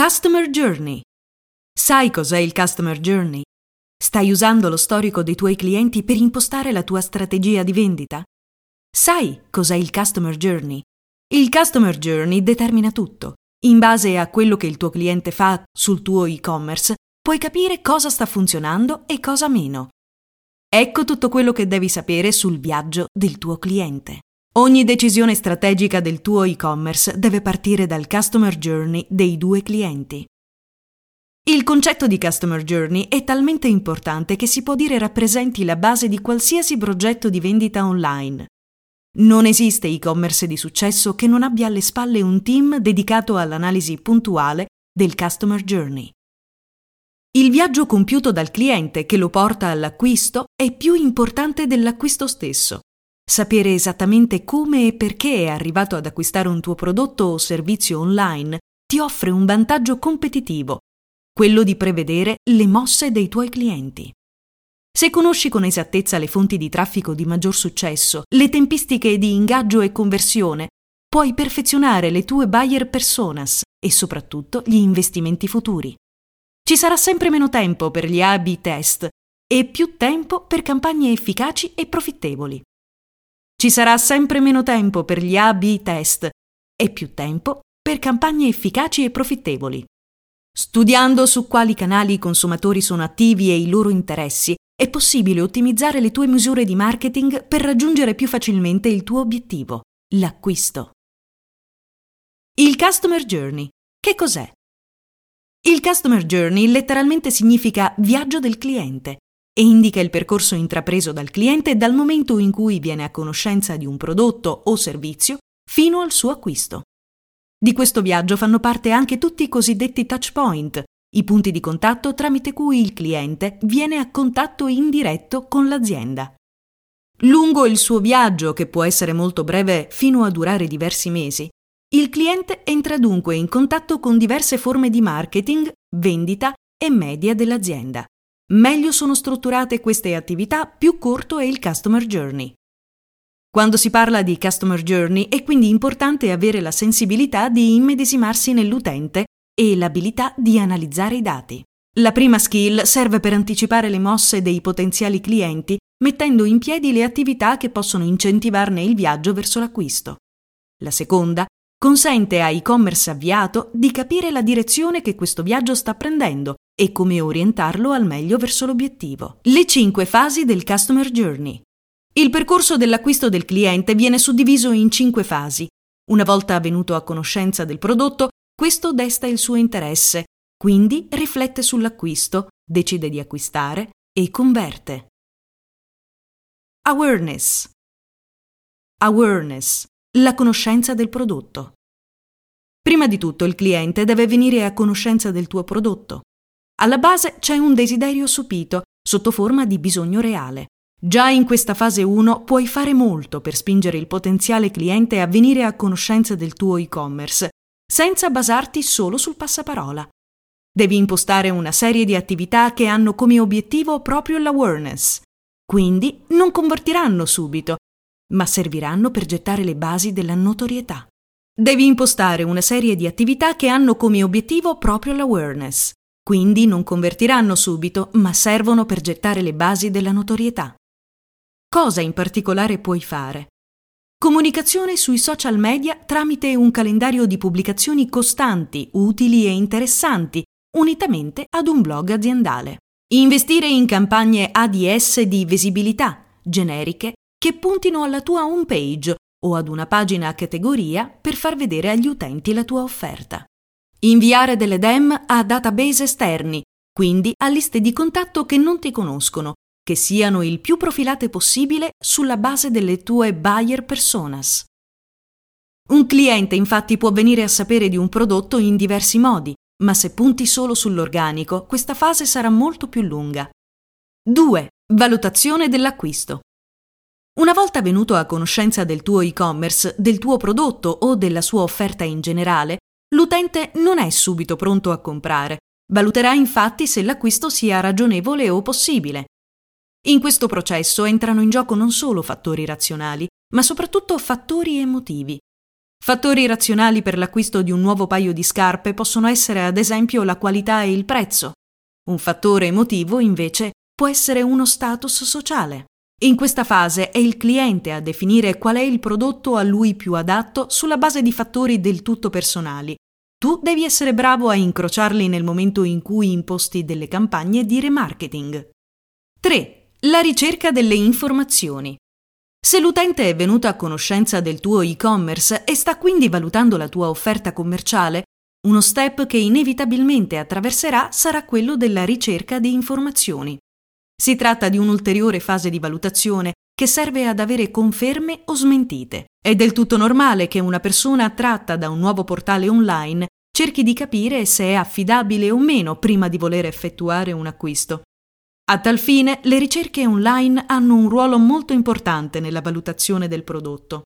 Customer Journey. Sai cos'è il Customer Journey? Stai usando lo storico dei tuoi clienti per impostare la tua strategia di vendita? Sai cos'è il Customer Journey? Il Customer Journey determina tutto. In base a quello che il tuo cliente fa sul tuo e-commerce, puoi capire cosa sta funzionando e cosa meno. Ecco tutto quello che devi sapere sul viaggio del tuo cliente. Ogni decisione strategica del tuo e-commerce deve partire dal Customer Journey dei due clienti. Il concetto di Customer Journey è talmente importante che si può dire rappresenti la base di qualsiasi progetto di vendita online. Non esiste e-commerce di successo che non abbia alle spalle un team dedicato all'analisi puntuale del Customer Journey. Il viaggio compiuto dal cliente che lo porta all'acquisto è più importante dell'acquisto stesso. Sapere esattamente come e perché è arrivato ad acquistare un tuo prodotto o servizio online ti offre un vantaggio competitivo, quello di prevedere le mosse dei tuoi clienti. Se conosci con esattezza le fonti di traffico di maggior successo, le tempistiche di ingaggio e conversione, puoi perfezionare le tue buyer personas e soprattutto gli investimenti futuri. Ci sarà sempre meno tempo per gli A/B test e più tempo per campagne efficaci e profittevoli. Ci sarà sempre meno tempo per gli A/B test e più tempo per campagne efficaci e profittevoli. Studiando su quali canali i consumatori sono attivi e i loro interessi, è possibile ottimizzare le tue misure di marketing per raggiungere più facilmente il tuo obiettivo, l'acquisto. Il Customer Journey. Che cos'è? Il Customer Journey letteralmente significa viaggio del cliente e indica il percorso intrapreso dal cliente dal momento in cui viene a conoscenza di un prodotto o servizio fino al suo acquisto. Di questo viaggio fanno parte anche tutti i cosiddetti touch point, i punti di contatto tramite cui il cliente viene a contatto indiretto con l'azienda. Lungo il suo viaggio, che può essere molto breve fino a durare diversi mesi, il cliente entra dunque in contatto con diverse forme di marketing, vendita e media dell'azienda. Meglio sono strutturate queste attività, più corto è il Customer Journey. Quando si parla di Customer Journey è quindi importante avere la sensibilità di immedesimarsi nell'utente e l'abilità di analizzare i dati. La prima skill serve per anticipare le mosse dei potenziali clienti, mettendo in piedi le attività che possono incentivarne il viaggio verso l'acquisto. La seconda consente a e-commerce avviato di capire la direzione che questo viaggio sta prendendo e come orientarlo al meglio verso l'obiettivo. Le 5 fasi del Customer Journey. Il percorso dell'acquisto del cliente viene suddiviso in 5 fasi. Una volta venuto a conoscenza del prodotto, questo desta il suo interesse, quindi riflette sull'acquisto, decide di acquistare e converte. Awareness. Awareness, la conoscenza del prodotto. Prima di tutto il cliente deve venire a conoscenza del tuo prodotto. Alla base c'è un desiderio sopito, sotto forma di bisogno reale. Già in questa fase 1 puoi fare molto per spingere il potenziale cliente a venire a conoscenza del tuo e-commerce, senza basarti solo sul passaparola. Devi impostare una serie di attività che hanno come obiettivo proprio l'awareness. Quindi non convertiranno subito, ma serviranno per gettare le basi della notorietà. Devi impostare una serie di attività che hanno come obiettivo proprio l'awareness. Quindi non convertiranno subito, ma servono per gettare le basi della notorietà. Cosa in particolare puoi fare? Comunicazione sui social media tramite un calendario di pubblicazioni costanti, utili e interessanti, unitamente ad un blog aziendale. Investire in campagne ADS di visibilità, generiche, che puntino alla tua home page o ad una pagina a categoria per far vedere agli utenti la tua offerta. Inviare delle DM a database esterni, quindi a liste di contatto che non ti conoscono, che siano il più profilate possibile sulla base delle tue buyer personas. Un cliente infatti può venire a sapere di un prodotto in diversi modi, ma se punti solo sull'organico, questa fase sarà molto più lunga. 2. Valutazione dell'acquisto. Una volta venuto a conoscenza del tuo e-commerce, del tuo prodotto o della sua offerta in generale, l'utente non è subito pronto a comprare. Valuterà infatti se l'acquisto sia ragionevole o possibile. In questo processo entrano in gioco non solo fattori razionali, ma soprattutto fattori emotivi. Fattori razionali per l'acquisto di un nuovo paio di scarpe possono essere ad esempio la qualità e il prezzo. Un fattore emotivo, invece, può essere uno status sociale. In questa fase è il cliente a definire qual è il prodotto a lui più adatto sulla base di fattori del tutto personali. Tu devi essere bravo a incrociarli nel momento in cui imposti delle campagne di remarketing. 3. La ricerca delle informazioni. Se l'utente è venuto a conoscenza del tuo e-commerce e sta quindi valutando la tua offerta commerciale, uno step che inevitabilmente attraverserà sarà quello della ricerca di informazioni. Si tratta di un'ulteriore fase di valutazione che serve ad avere conferme o smentite. È del tutto normale che una persona attratta da un nuovo portale online cerchi di capire se è affidabile o meno prima di voler effettuare un acquisto. A tal fine, le ricerche online hanno un ruolo molto importante nella valutazione del prodotto.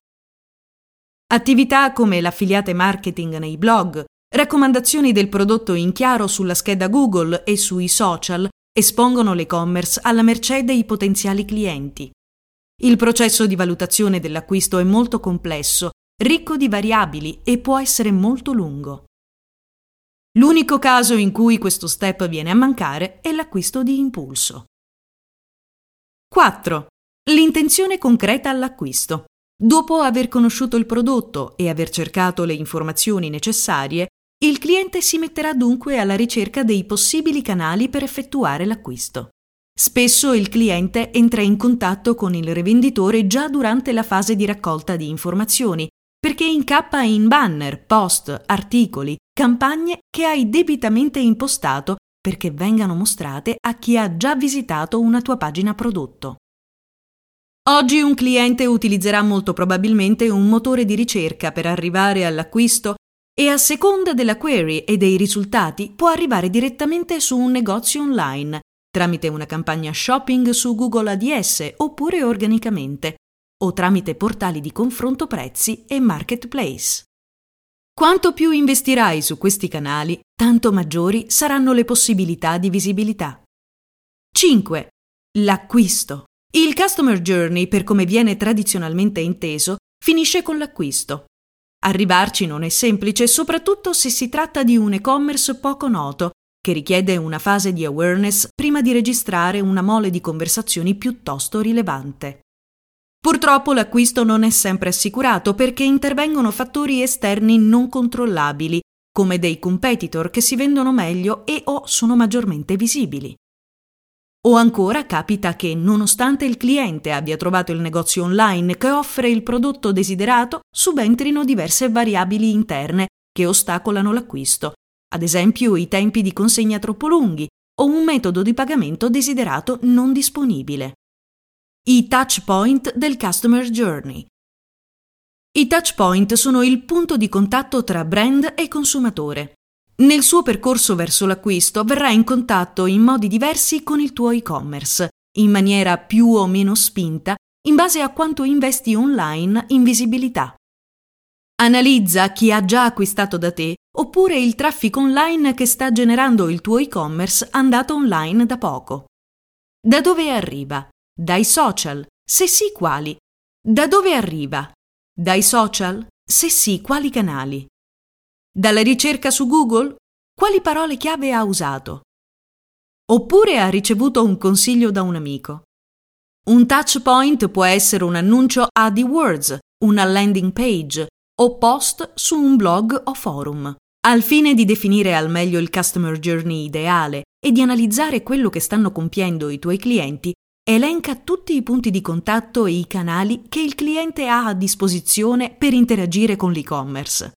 Attività come l'affiliate marketing nei blog, raccomandazioni del prodotto in chiaro sulla scheda Google e sui social espongono l'e-commerce alla mercé dei potenziali clienti. Il processo di valutazione dell'acquisto è molto complesso, ricco di variabili e può essere molto lungo. L'unico caso in cui questo step viene a mancare è l'acquisto di impulso. 4. L'intenzione concreta all'acquisto. Dopo aver conosciuto il prodotto e aver cercato le informazioni necessarie, il cliente si metterà dunque alla ricerca dei possibili canali per effettuare l'acquisto. Spesso il cliente entra in contatto con il rivenditore già durante la fase di raccolta di informazioni, perché incappa in banner, post, articoli, campagne che hai debitamente impostato perché vengano mostrate a chi ha già visitato una tua pagina prodotto. Oggi un cliente utilizzerà molto probabilmente un motore di ricerca per arrivare all'acquisto e a seconda della query e dei risultati può arrivare direttamente su un negozio online, tramite una campagna shopping su Google ADS oppure organicamente, o tramite portali di confronto prezzi e marketplace. Quanto più investirai su questi canali, tanto maggiori saranno le possibilità di visibilità. 5. L'acquisto. Il customer journey, per come viene tradizionalmente inteso, finisce con l'acquisto. Arrivarci non è semplice, soprattutto se si tratta di un e-commerce poco noto, che richiede una fase di awareness prima di registrare una mole di conversazioni piuttosto rilevante. Purtroppo l'acquisto non è sempre assicurato perché intervengono fattori esterni non controllabili, come dei competitor che si vendono meglio e o sono maggiormente visibili. O ancora capita che, nonostante il cliente abbia trovato il negozio online che offre il prodotto desiderato, subentrino diverse variabili interne che ostacolano l'acquisto, ad esempio i tempi di consegna troppo lunghi o un metodo di pagamento desiderato non disponibile. I touch point del customer journey. I touch point sono il punto di contatto tra brand e consumatore. Nel suo percorso verso l'acquisto verrà in contatto in modi diversi con il tuo e-commerce, in maniera più o meno spinta, in base a quanto investi online in visibilità. Analizza chi ha già acquistato da te oppure il traffico online che sta generando il tuo e-commerce andato online da poco. Da dove arriva? Dai social? Se sì, quali? Da dove arriva? Dai social? Se sì, quali canali? Dalla ricerca su Google? Quali parole chiave ha usato? Oppure ha ricevuto un consiglio da un amico? Un touch point può essere un annuncio AdWords, una landing page o post su un blog o forum. Al fine di definire al meglio il customer journey ideale e di analizzare quello che stanno compiendo i tuoi clienti, elenca tutti i punti di contatto e i canali che il cliente ha a disposizione per interagire con l'e-commerce.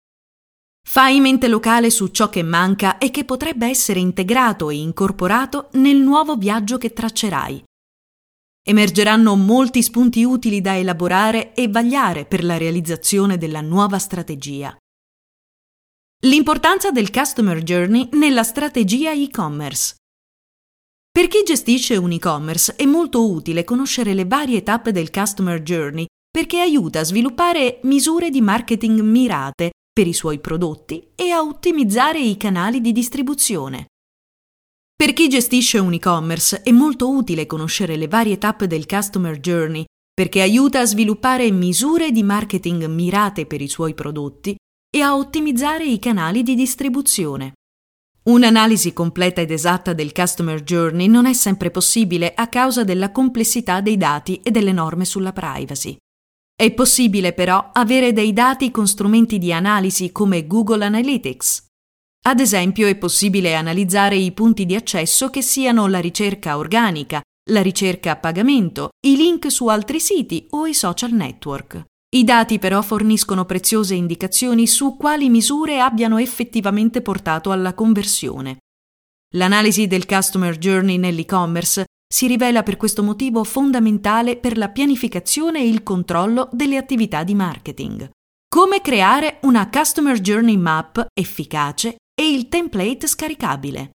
Fai mente locale su ciò che manca e che potrebbe essere integrato e incorporato nel nuovo viaggio che traccerai. Emergeranno molti spunti utili da elaborare e vagliare per la realizzazione della nuova strategia. L'importanza del customer journey nella strategia e-commerce. Per chi gestisce un e-commerce è molto utile conoscere le varie tappe del customer journey perché aiuta a sviluppare misure di marketing mirate per i suoi prodotti e a ottimizzare i canali di distribuzione. Per chi gestisce un e-commerce è molto utile conoscere le varie tappe del customer journey perché aiuta a sviluppare misure di marketing mirate per i suoi prodotti e a ottimizzare i canali di distribuzione. Un'analisi completa ed esatta del customer journey non è sempre possibile a causa della complessità dei dati e delle norme sulla privacy. È possibile però avere dei dati con strumenti di analisi come Google Analytics. Ad esempio, è possibile analizzare i punti di accesso che siano la ricerca organica, la ricerca a pagamento, i link su altri siti o i social network. I dati però forniscono preziose indicazioni su quali misure abbiano effettivamente portato alla conversione. L'analisi del customer journey nell'e-commerce si rivela per questo motivo fondamentale per la pianificazione e il controllo delle attività di marketing. Come creare una customer journey map efficace e il template scaricabile.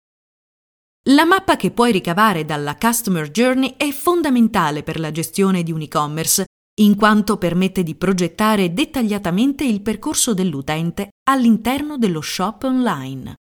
La mappa che puoi ricavare dalla customer journey è fondamentale per la gestione di un e-commerce, in quanto permette di progettare dettagliatamente il percorso dell'utente all'interno dello shop online.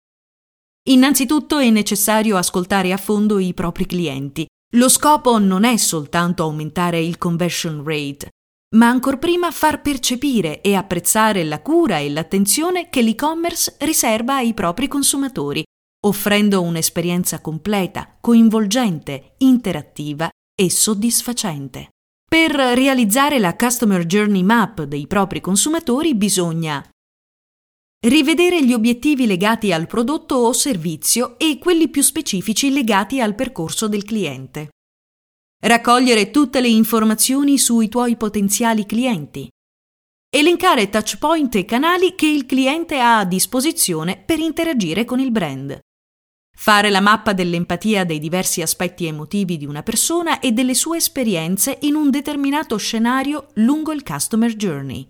Innanzitutto è necessario ascoltare a fondo i propri clienti. Lo scopo non è soltanto aumentare il conversion rate, ma ancor prima far percepire e apprezzare la cura e l'attenzione che l'e-commerce riserva ai propri consumatori, offrendo un'esperienza completa, coinvolgente, interattiva e soddisfacente. Per realizzare la Customer Journey Map dei propri consumatori bisogna rivedere gli obiettivi legati al prodotto o servizio e quelli più specifici legati al percorso del cliente. Raccogliere tutte le informazioni sui tuoi potenziali clienti. Elencare touchpoint e canali che il cliente ha a disposizione per interagire con il brand. Fare la mappa dell'empatia dei diversi aspetti emotivi di una persona e delle sue esperienze in un determinato scenario lungo il customer journey.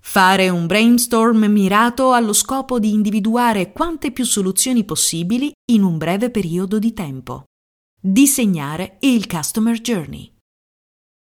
Fare un brainstorm mirato allo scopo di individuare quante più soluzioni possibili in un breve periodo di tempo. Disegnare il customer journey.